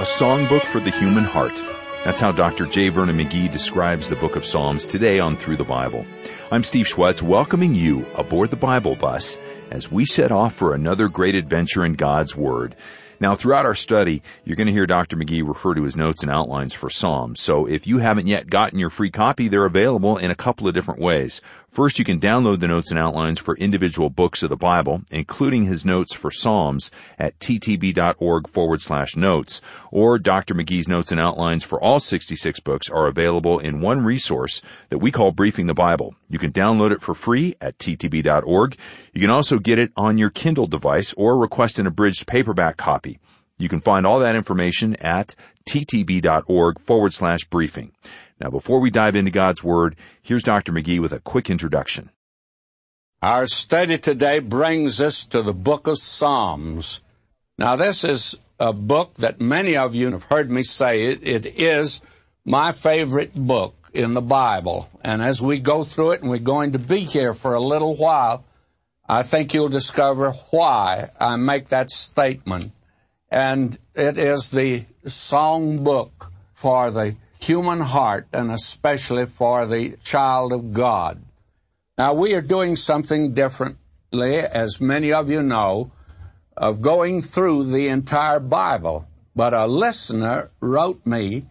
a songbook for the human heart. That's how Dr. J. Vernon McGee describes the book of Psalms today on Through the Bible. I'm Steve Schwartz, welcoming you aboard the Bible bus as we set off for another great adventure in God's Word. Now, throughout our study, you're going to hear Dr. McGee refer to his notes and outlines for Psalms. So if you haven't yet gotten your free copy, they're available in a couple of different ways. First, you can download the notes and outlines for individual books of the Bible, including his notes for Psalms at ttb.org/notes. Or Dr. McGee's notes and outlines for all 66 books are available in one resource that we call Briefing the Bible. You can download it for free at ttb.org. You can also get it on your Kindle device or request an abridged paperback copy. You can find all that information at ttb.org/briefing. Now, before we dive into God's Word, here's Dr. McGee with a quick introduction. Our study today brings us to the book of Psalms. Now, this is a book that many of you have heard me say. It is my favorite book in the Bible. And as we go through it, and we're going to be here for a little while, I think you'll discover why I make that statement. And it is the song book for the human heart and especially for the child of God. Now, we are doing something differently, as many of you know, of going through the entire Bible. But a listener wrote me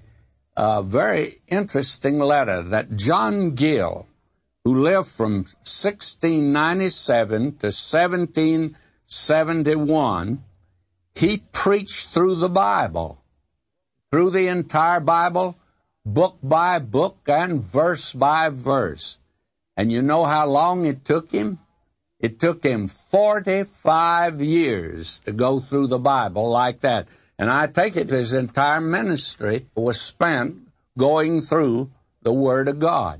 a very interesting letter that John Gill, who lived from 1697 to 1771, he preached through the Bible, through the entire Bible, book by book and verse by verse. And you know how long it took him? It took him 45 years to go through the Bible like that. And I take it his entire ministry was spent going through the Word of God.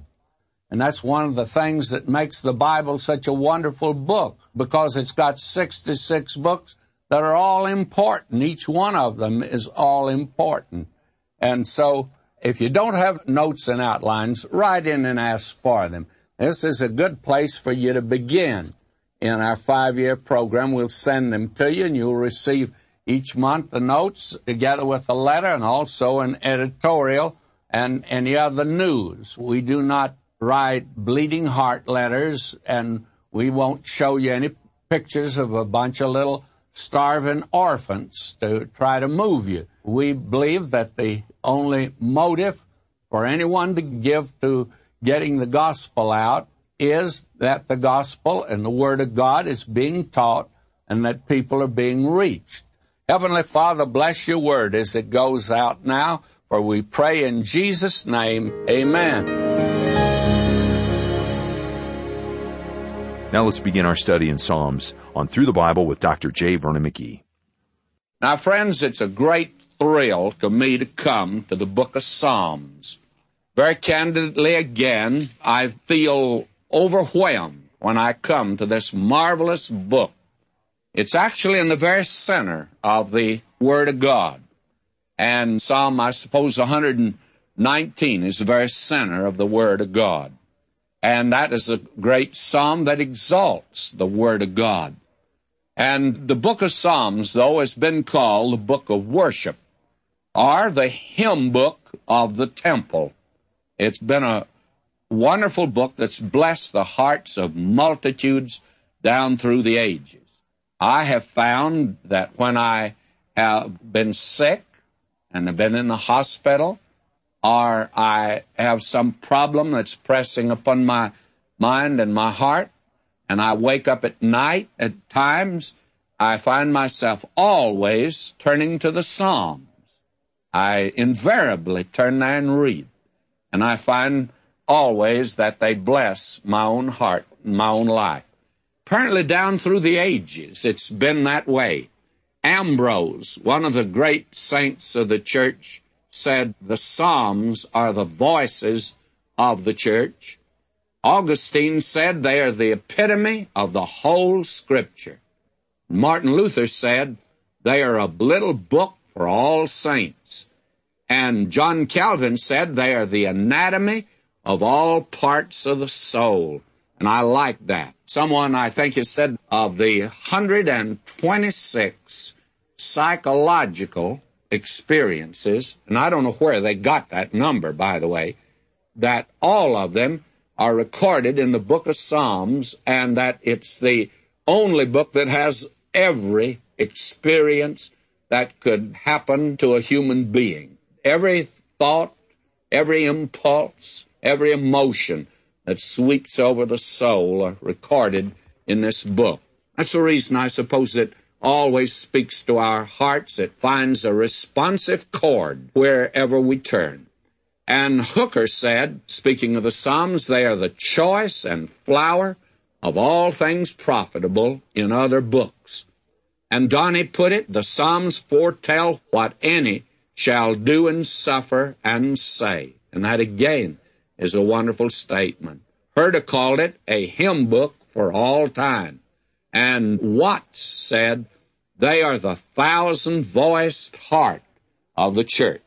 And that's one of the things that makes the Bible such a wonderful book, because it's got 66 books that are all important. Each one of them is all important. And so if you don't have notes and outlines, write in and ask for them. This is a good place for you to begin. In our 5-year program, we'll send them to you, and you'll receive each month the notes together with a letter and also an editorial and any other news. We do not write bleeding heart letters, and we won't show you any pictures of a bunch of little starving orphans to try to move you. We believe that the only motive for anyone to give to getting the gospel out is that the gospel and the Word of God is being taught and that people are being reached. Heavenly Father, bless your Word as it goes out now, for we pray in Jesus' name, amen. Now let's begin our study in Psalms on Through the Bible with Dr. J. Vernon McGee. Now, friends, it's a great thrill to me to come to the book of Psalms. Very candidly, again, I feel overwhelmed when I come to this marvelous book. It's actually in the very center of the Word of God. And Psalm, I suppose, 119 is the very center of the Word of God. And that is a great psalm that exalts the Word of God. And the book of Psalms, though, has been called the book of worship, or the hymn book of the temple. It's been a wonderful book that's blessed the hearts of multitudes down through the ages. I have found that when I have been sick and have been in the hospital, or I have some problem that's pressing upon my mind and my heart, and I wake up at night at times, I find myself always turning to the Psalms. I invariably turn there and read, and I find always that they bless my own heart and my own life. Apparently down through the ages, it's been that way. Ambrose, one of the great saints of the church, said the Psalms are the voices of the church. Augustine said they are the epitome of the whole Scripture. Martin Luther said they are a little book for all saints. And John Calvin said they are the anatomy of all parts of the soul. And I like that. Someone, I think, has said of the 126 psychological experiences, and I don't know where they got that number, by the way, that all of them are recorded in the book of Psalms, and that it's the only book that has every experience that could happen to a human being. Every thought, every impulse, every emotion that sweeps over the soul are recorded in this book. That's the reason, I suppose, it always speaks to our hearts. It finds a responsive chord wherever we turn. And Hooker said, speaking of the Psalms, they are the choice and flower of all things profitable in other books. And Donnie put it, the Psalms foretell what any shall do and suffer and say. And that, again, is a wonderful statement. Herder called it a hymn book for all time. And Watts said, they are the thousand-voiced heart of the church.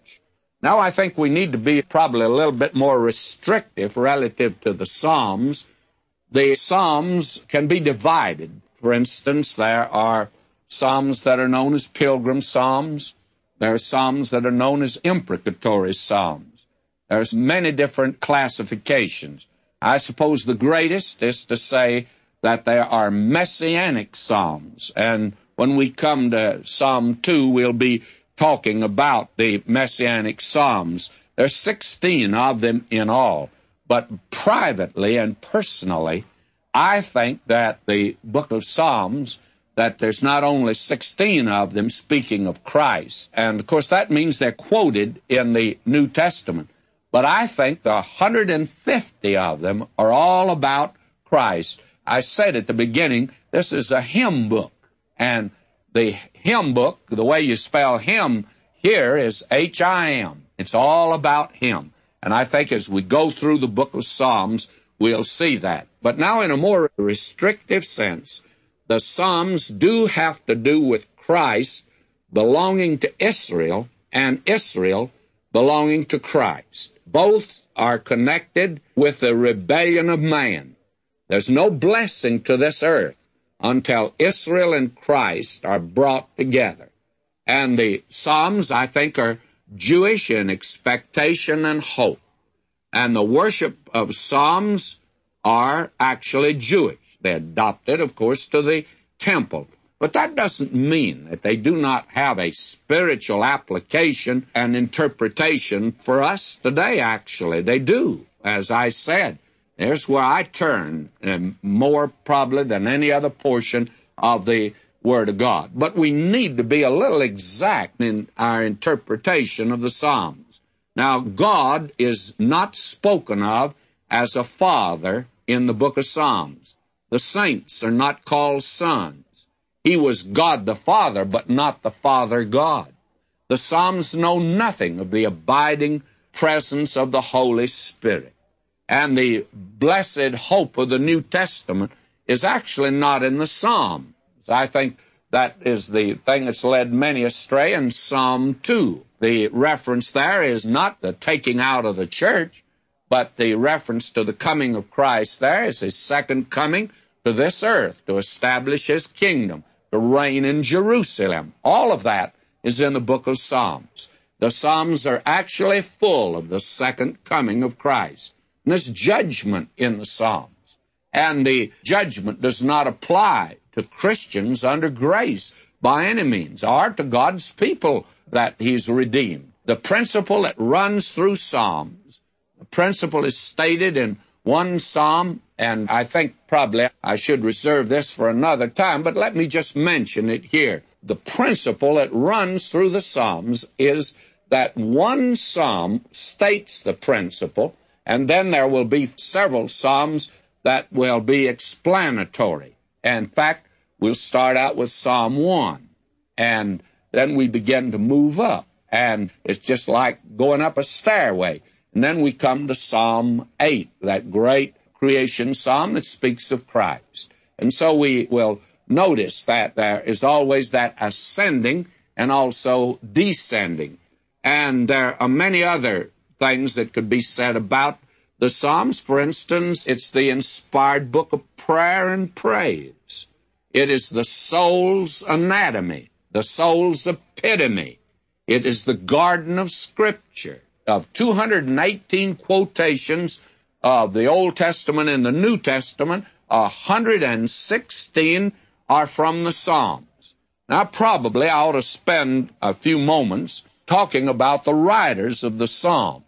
Now, I think we need to be probably a little bit more restrictive relative to the Psalms. The Psalms can be divided. For instance, there are Psalms that are known as pilgrim psalms. There are psalms that are known as imprecatory psalms. There's many different classifications. I suppose the greatest is to say that there are messianic psalms. And when we come to Psalm 2, we'll be talking about the messianic psalms. There's 16 of them in all. But privately and personally, I think that the book of Psalms, that there's not only 16 of them speaking of Christ. And, of course, that means they're quoted in the New Testament. But I think the 150 of them are all about Christ. I said at the beginning, this is a hymn book. And the hymn book, the way you spell hymn here is H-I-M. It's all about him. And I think as we go through the book of Psalms, we'll see that. But now in a more restrictive sense, the Psalms do have to do with Christ belonging to Israel and Israel belonging to Christ. Both are connected with the rebellion of man. There's no blessing to this earth until Israel and Christ are brought together. And the Psalms, I think, are Jewish in expectation and hope. And the worship of Psalms are actually Jewish. They're adopted, of course, to the temple. But that doesn't mean that they do not have a spiritual application and interpretation for us today, actually. They do. As I said, there's where I turn, more probably than any other portion of the Word of God. But we need to be a little exact in our interpretation of the Psalms. Now, God is not spoken of as a father in the book of Psalms. The saints are not called sons. He was God the Father, but not the Father God. The Psalms know nothing of the abiding presence of the Holy Spirit. And the blessed hope of the New Testament is actually not in the Psalms. I think that is the thing that's led many astray in Psalm 2. The reference there is not the taking out of the church, but the reference to the coming of Christ there is his second coming to this earth, to establish his kingdom, to reign in Jerusalem. All of that is in the book of Psalms. The Psalms are actually full of the second coming of Christ. And there's judgment in the Psalms. And the judgment does not apply to Christians under grace by any means, or to God's people that he's redeemed. The principle that runs through Psalms, the principle is stated in one Psalm, and I think probably I should reserve this for another time, but let me just mention it here. The principle that runs through the Psalms is that one Psalm states the principle, and then there will be several Psalms that will be explanatory. In fact, we'll start out with Psalm 1, and then we begin to move up, and it's just like going up a stairway. And then we come to Psalm 8, that great creation psalm that speaks of Christ. And so we will notice that there is always that ascending and also descending. And there are many other things that could be said about the Psalms. For instance, it's the inspired book of prayer and praise. It is the soul's anatomy, the soul's epitome. It is the garden of Scripture, of 219 quotations of the Old Testament and the New Testament, 116 are from the Psalms. Now, probably I ought to spend a few moments talking about the writers of the Psalms.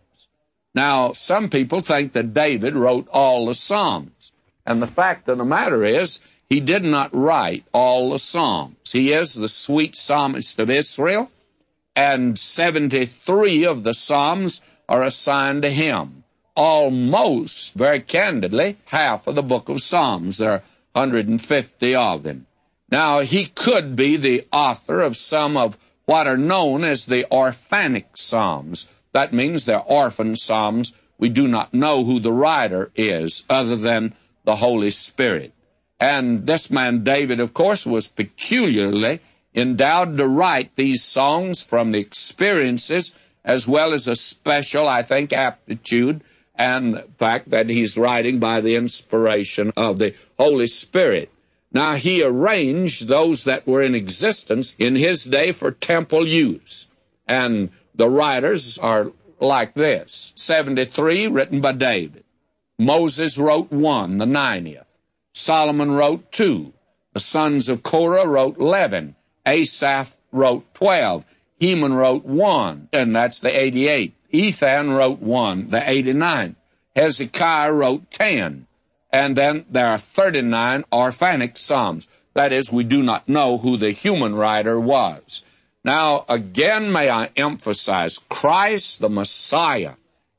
Now, some people think that David wrote all the Psalms, and the fact of the matter is he did not write all the Psalms. He is the sweet psalmist of Israel, and 73 of the Psalms are assigned to him. Almost, very candidly, half of the book of Psalms. There are 150 of them. Now, he could be the author of some of what are known as the orphanic Psalms. That means they're orphan Psalms. We do not know who the writer is other than the Holy Spirit. And this man, David, of course, was peculiarly endowed to write these songs from the experiences as well as a special, I think, aptitude and the fact that he's writing by the inspiration of the Holy Spirit. Now, he arranged those that were in existence in his day for temple use. And the writers are like this. 73 written by David. Moses wrote one, the 90th. Solomon wrote two. The sons of Korah wrote 11. Asaph wrote 12. Heman wrote one, and that's the 88th. Ethan wrote one, the 89th. Hezekiah wrote 10. And then there are 39 orphanic psalms. That is, we do not know who the human writer was. Now, again, may I emphasize, Christ the Messiah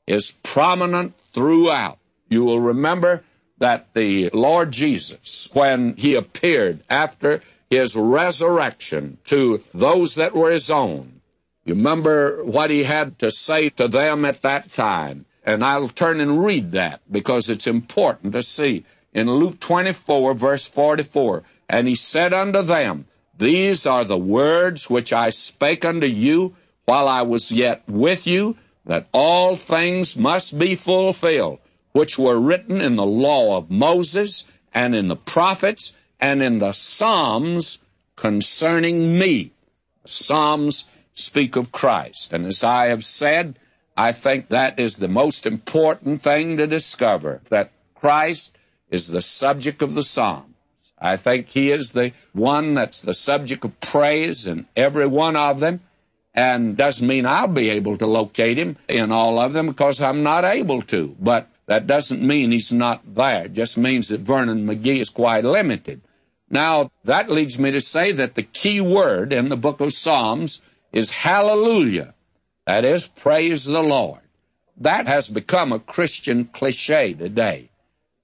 is prominent throughout. You will remember that the Lord Jesus, when he appeared after his resurrection to those that were his own, you remember what he had to say to them at that time. And I'll turn and read that because it's important to see. In Luke 24, verse 44, and he said unto them, These are the words which I spake unto you while I was yet with you, that all things must be fulfilled, which were written in the law of Moses, and in the prophets, and in the Psalms concerning me. The Psalms speak of Christ. And as I have said, I think that is the most important thing to discover, that Christ is the subject of the Psalms. I think he is the one that's the subject of praise in every one of them, and doesn't mean I'll be able to locate him in all of them because I'm not able to. But that doesn't mean he's not there. It just means that Vernon McGee is quite limited. Now, that leads me to say that the key word in the book of Psalms is hallelujah. That is, praise the Lord. That has become a Christian cliche today,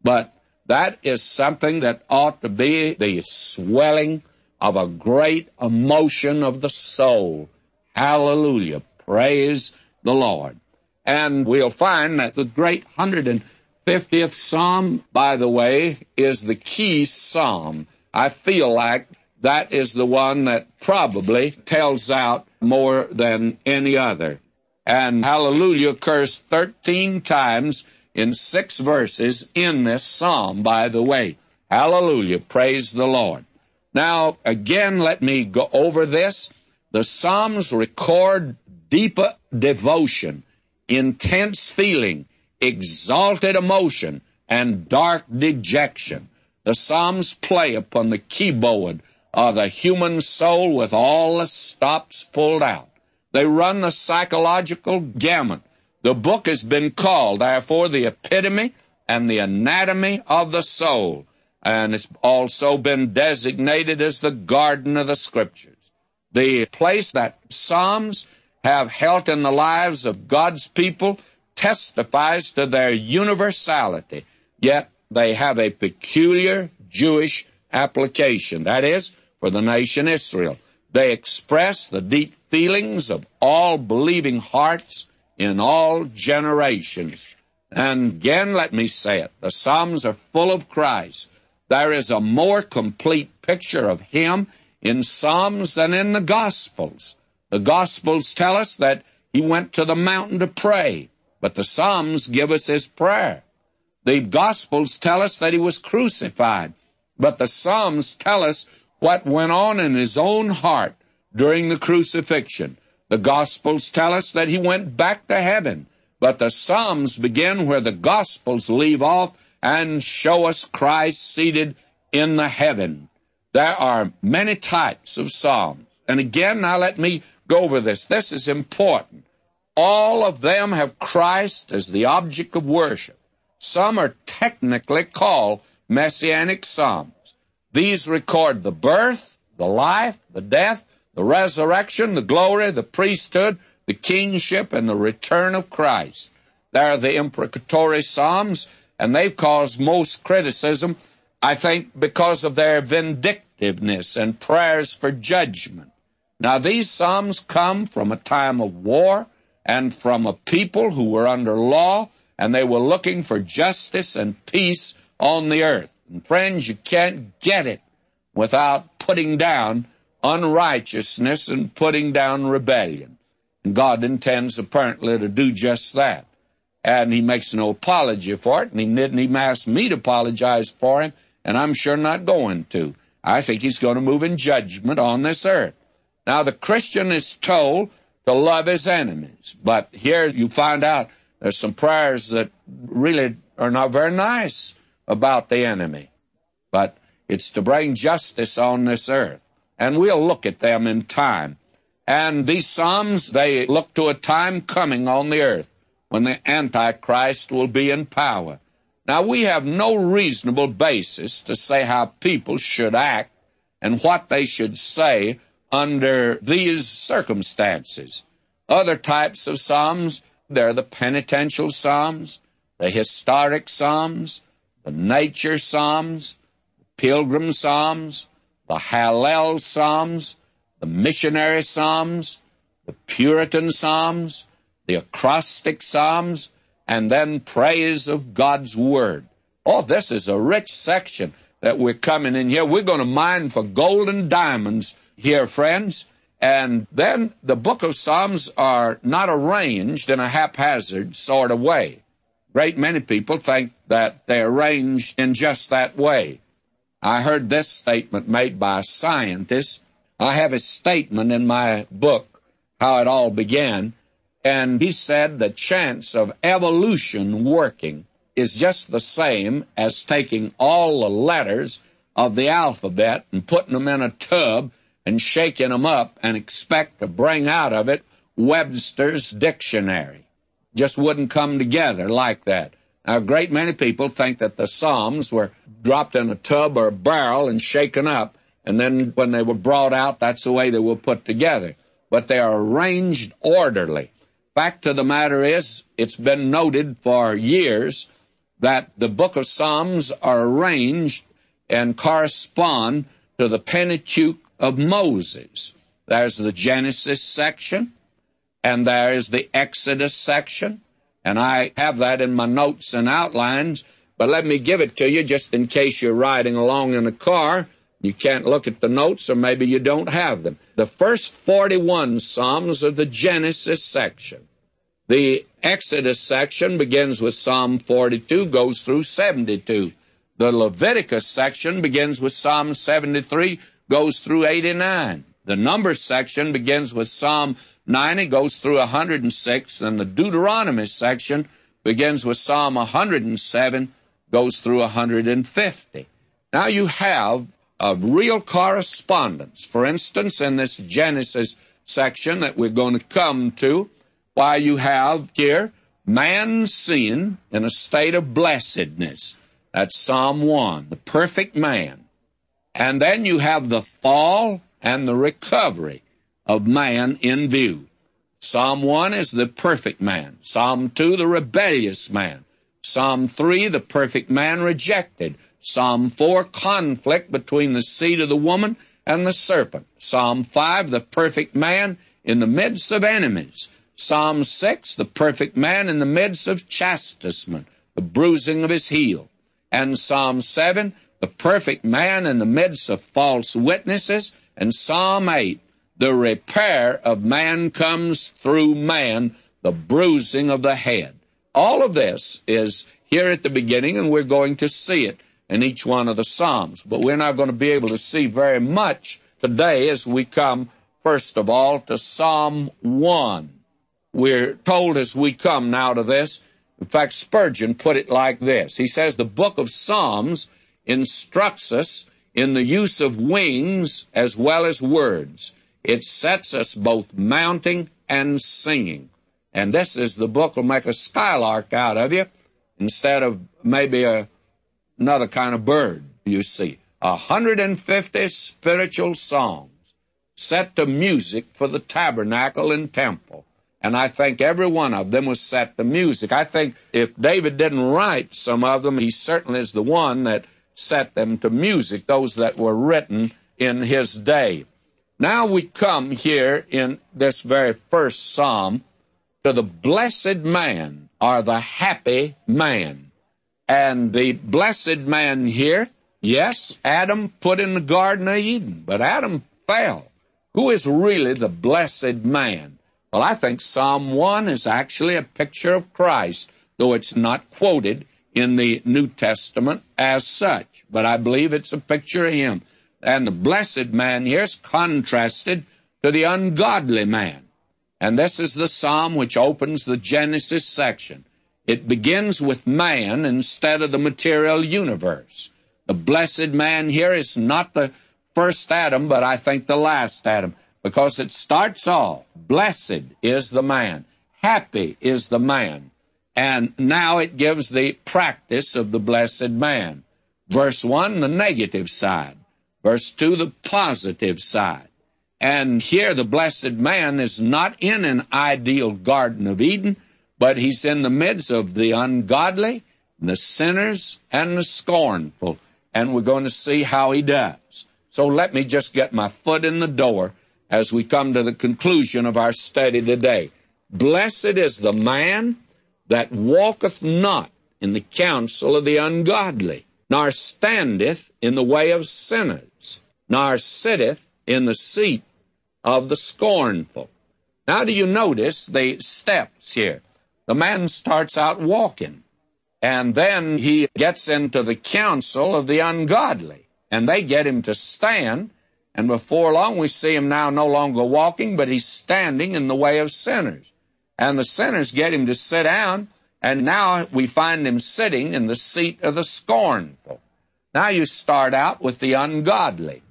but that is something that ought to be the swelling of a great emotion of the soul. Hallelujah. Praise the Lord. And we'll find that the great 150th Psalm, by the way, is the key Psalm. I feel like that is the one that probably tells out more than any other. And hallelujah occurs 13 times in 6 verses in this psalm, by the way. Hallelujah, praise the Lord. Now, again, let me go over this. The Psalms record deeper devotion, intense feeling, exalted emotion, and dark dejection. The Psalms play upon the keyboard of the human soul with all the stops pulled out. They run the psychological gamut. The book has been called, therefore, the epitome and the anatomy of the soul, and it's also been designated as the garden of the Scriptures, the place that Psalms have held in the lives of God's people testifies to their universality, yet they have a peculiar Jewish application, that is, for the nation Israel. They express the deep feelings of all believing hearts in all generations. And again, let me say it, the Psalms are full of Christ. There is a more complete picture of him in Psalms than in the Gospels. The Gospels tell us that he went to the mountain to pray, but the Psalms give us his prayer. The Gospels tell us that he was crucified, but the Psalms tell us what went on in his own heart during the crucifixion. The Gospels tell us that he went back to heaven, but the Psalms begin where the Gospels leave off and show us Christ seated in the heaven. There are many types of Psalms. And again, now let me go over this. This is important. All of them have Christ as the object of worship. Some are technically called Messianic Psalms. These record the birth, the life, the death, the resurrection, the glory, the priesthood, the kingship, and the return of Christ. There are the imprecatory Psalms, and they've caused most criticism, I think, because of their vindictiveness and prayers for judgment. Now, these Psalms come from a time of war and from a people who were under law, and they were looking for justice and peace on the earth. And friends, you can't get it without putting down unrighteousness and putting down rebellion. And God intends apparently to do just that. And he makes no apology for it, and he didn't even ask me to apologize for him, and I'm sure not going to. I think he's going to move in judgment on this earth. Now, the Christian is told to love his enemies, but here you find out there's some prayers that really are not very nice about the enemy, but it's to bring justice on this earth. And we'll look at them in time. And these Psalms, they look to a time coming on the earth when the Antichrist will be in power. Now, we have no reasonable basis to say how people should act and what they should say under these circumstances. Other types of Psalms, they're the penitential Psalms, the historic Psalms, the nature Psalms, the pilgrim Psalms, the Hallel Psalms, the missionary Psalms, the Puritan Psalms, the acrostic Psalms, and then praise of God's Word. Oh, this is a rich section that we're coming in here. We're going to mine for gold and diamonds here, friends. And then the book of Psalms are not arranged in a haphazard sort of way. Great many people think that they're arranged in just that way. I heard this statement made by a scientist. I have a statement in my book, How It All Began, and he said the chance of evolution working is just the same as taking all the letters of the alphabet and putting them in a tub and shaking them up and expect to bring out of it Webster's dictionary. Just wouldn't come together like that. Now, a great many people think that the Psalms were dropped in a tub or a barrel and shaken up, and then when they were brought out, that's the way they were put together. But they are arranged orderly. Fact of the matter is, it's been noted for years that the book of Psalms are arranged and correspond to the Pentateuch of Moses. There's the Genesis section, and there is the Exodus section, and I have that in my notes and outlines, but let me give it to you just in case you're riding along in a car. You can't look at the notes, or maybe you don't have them. The first 41 Psalms are the Genesis section. The Exodus section begins with Psalm 42, goes through 72. The Leviticus section begins with Psalm 73, goes through 89. The Numbers section begins with Psalm 90, goes through 106. And the Deuteronomy section begins with Psalm 107, goes through 150. Now you have of real correspondence. For instance, in this Genesis section that we're going to come to, why you have here, man sin in a state of blessedness. That's Psalm 1, the perfect man. And then you have the fall and the recovery of man in view. Psalm 1 is the perfect man. Psalm 2, the rebellious man. Psalm 3, the perfect man rejected. Psalm 4, conflict between the seed of the woman and the serpent. Psalm 5, the perfect man in the midst of enemies. Psalm 6, the perfect man in the midst of chastisement, the bruising of his heel. And Psalm 7, the perfect man in the midst of false witnesses. And Psalm 8, the repair of man comes through man, the bruising of the head. All of this is here at the beginning, and we're going to see it in each one of the Psalms. But we're not going to be able to see very much today as we come first of all, to Psalm 1. We're told as we come now to this. In fact, Spurgeon put it like this. He says, the book of Psalms instructs us in the use of wings as well as words. It sets us both mounting and singing. And this is the book will make a skylark out of you instead of maybe another kind of bird, you see. 150 spiritual songs set to music for the tabernacle and temple. And I think every one of them was set to music. I think if David didn't write some of them, he certainly is the one that set them to music, those that were written in his day. Now we come here in this very first psalm to the blessed man, or the happy man. And the blessed man here, yes, Adam put in the Garden of Eden, but Adam fell. Who is really the blessed man? Well, I think Psalm 1 is actually a picture of Christ, though it's not quoted in the New Testament as such. But I believe it's a picture of him. And the blessed man here is contrasted to the ungodly man. And this is the psalm which opens the Genesis section. It begins with man instead of the material universe. The blessed man here is not the first Adam, but I think the last Adam, because it starts off, blessed is the man, happy is the man. And now it gives the practice of the blessed man. Verse 1, the negative side. Verse 2, the positive side. And here the blessed man is not in an ideal Garden of Eden, but he's in the midst of the ungodly, the sinners, and the scornful. And we're going to see how he does. So let me just get my foot in the door as we come to the conclusion of our study today. Blessed is the man that walketh not in the counsel of the ungodly, nor standeth in the way of sinners, nor sitteth in the seat of the scornful. Now do you notice the steps here? The man starts out walking, and then he gets into the counsel of the ungodly, and they get him to stand, and before long we see him now no longer walking, but he's standing in the way of sinners. And the sinners get him to sit down, and now we find him sitting in the seat of the scornful. Now you start out with the ungodly,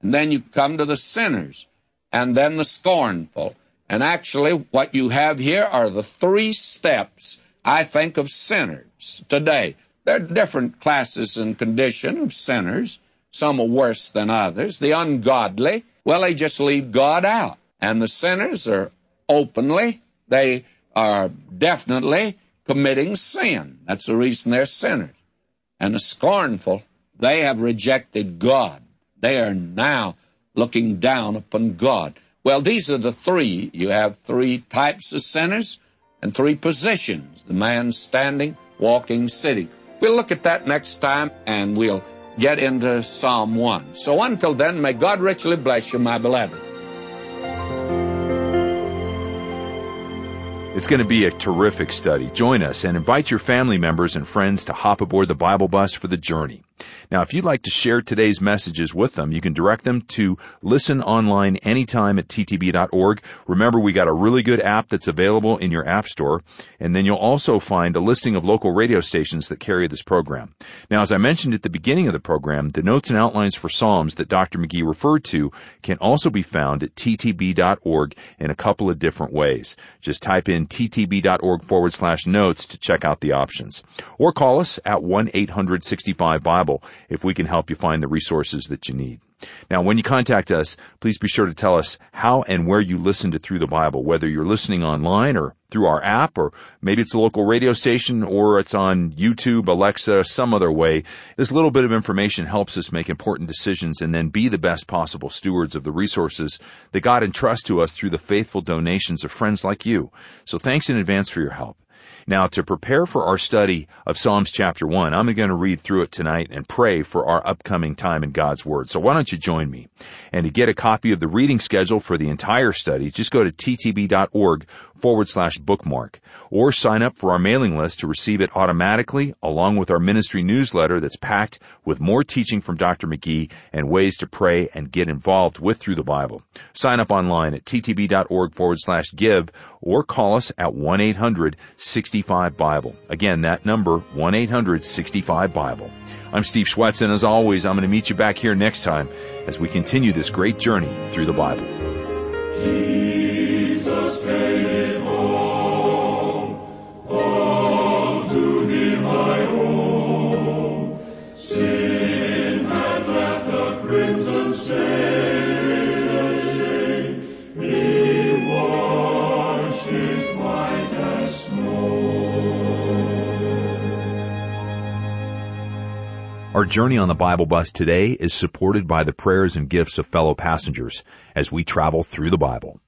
and then you come to the sinners, and then the scornful. And actually what you have here are the three steps, I think, of sinners today. There are different classes and condition of sinners. Some are worse than others. The ungodly, well, they just leave God out. And the sinners are openly, they are definitely committing sin. That's the reason they're sinners. And the scornful, they have rejected God. They are now looking down upon God. Well, these are the three. You have three types of sinners and three positions. The man standing, walking, sitting. We'll look at that next time, and we'll get into Psalm 1. So until then, may God richly bless you, my beloved. It's going to be a terrific study. Join us and invite your family members and friends to hop aboard the Bible bus for the journey. Now, if you'd like to share today's messages with them, you can direct them to listen online anytime at ttb.org. Remember, we got a really good app that's available in your app store, and then you'll also find a listing of local radio stations that carry this program. Now, as I mentioned at the beginning of the program, the notes and outlines for Psalms that Dr. McGee referred to can also be found at ttb.org in a couple of different ways. Just type in ttb.org/notes to check out the options. Or call us at 1-800-65-BIBLE if we can help you find the resources that you need. Now, when you contact us, please be sure to tell us how and where you listen to Through the Bible, whether you're listening online or through our app, or maybe it's a local radio station, or it's on YouTube, Alexa, some other way. This little bit of information helps us make important decisions and then be the best possible stewards of the resources that God entrusts to us through the faithful donations of friends like you. So thanks in advance for your help. Now, to prepare for our study of Psalms chapter 1, I'm going to read through it tonight and pray for our upcoming time in God's Word. So why don't you join me? And to get a copy of the reading schedule for the entire study, just go to ttb.org/bookmark or sign up for our mailing list to receive it automatically along with our ministry newsletter that's packed with more teaching from Dr. McGee and ways to pray and get involved with Through the Bible. Sign up online at ttb.org/give or call us at 1-800-65-BIBLE. Again, that number, 1-800-65-BIBLE. I'm Steve Schwartz, and as always, I'm going to meet you back here next time as we continue this great journey through the Bible. Jesus paid it all to him I owe. Sin had left a crimson stain. Our journey on the Bible bus today is supported by the prayers and gifts of fellow passengers as we travel through the Bible.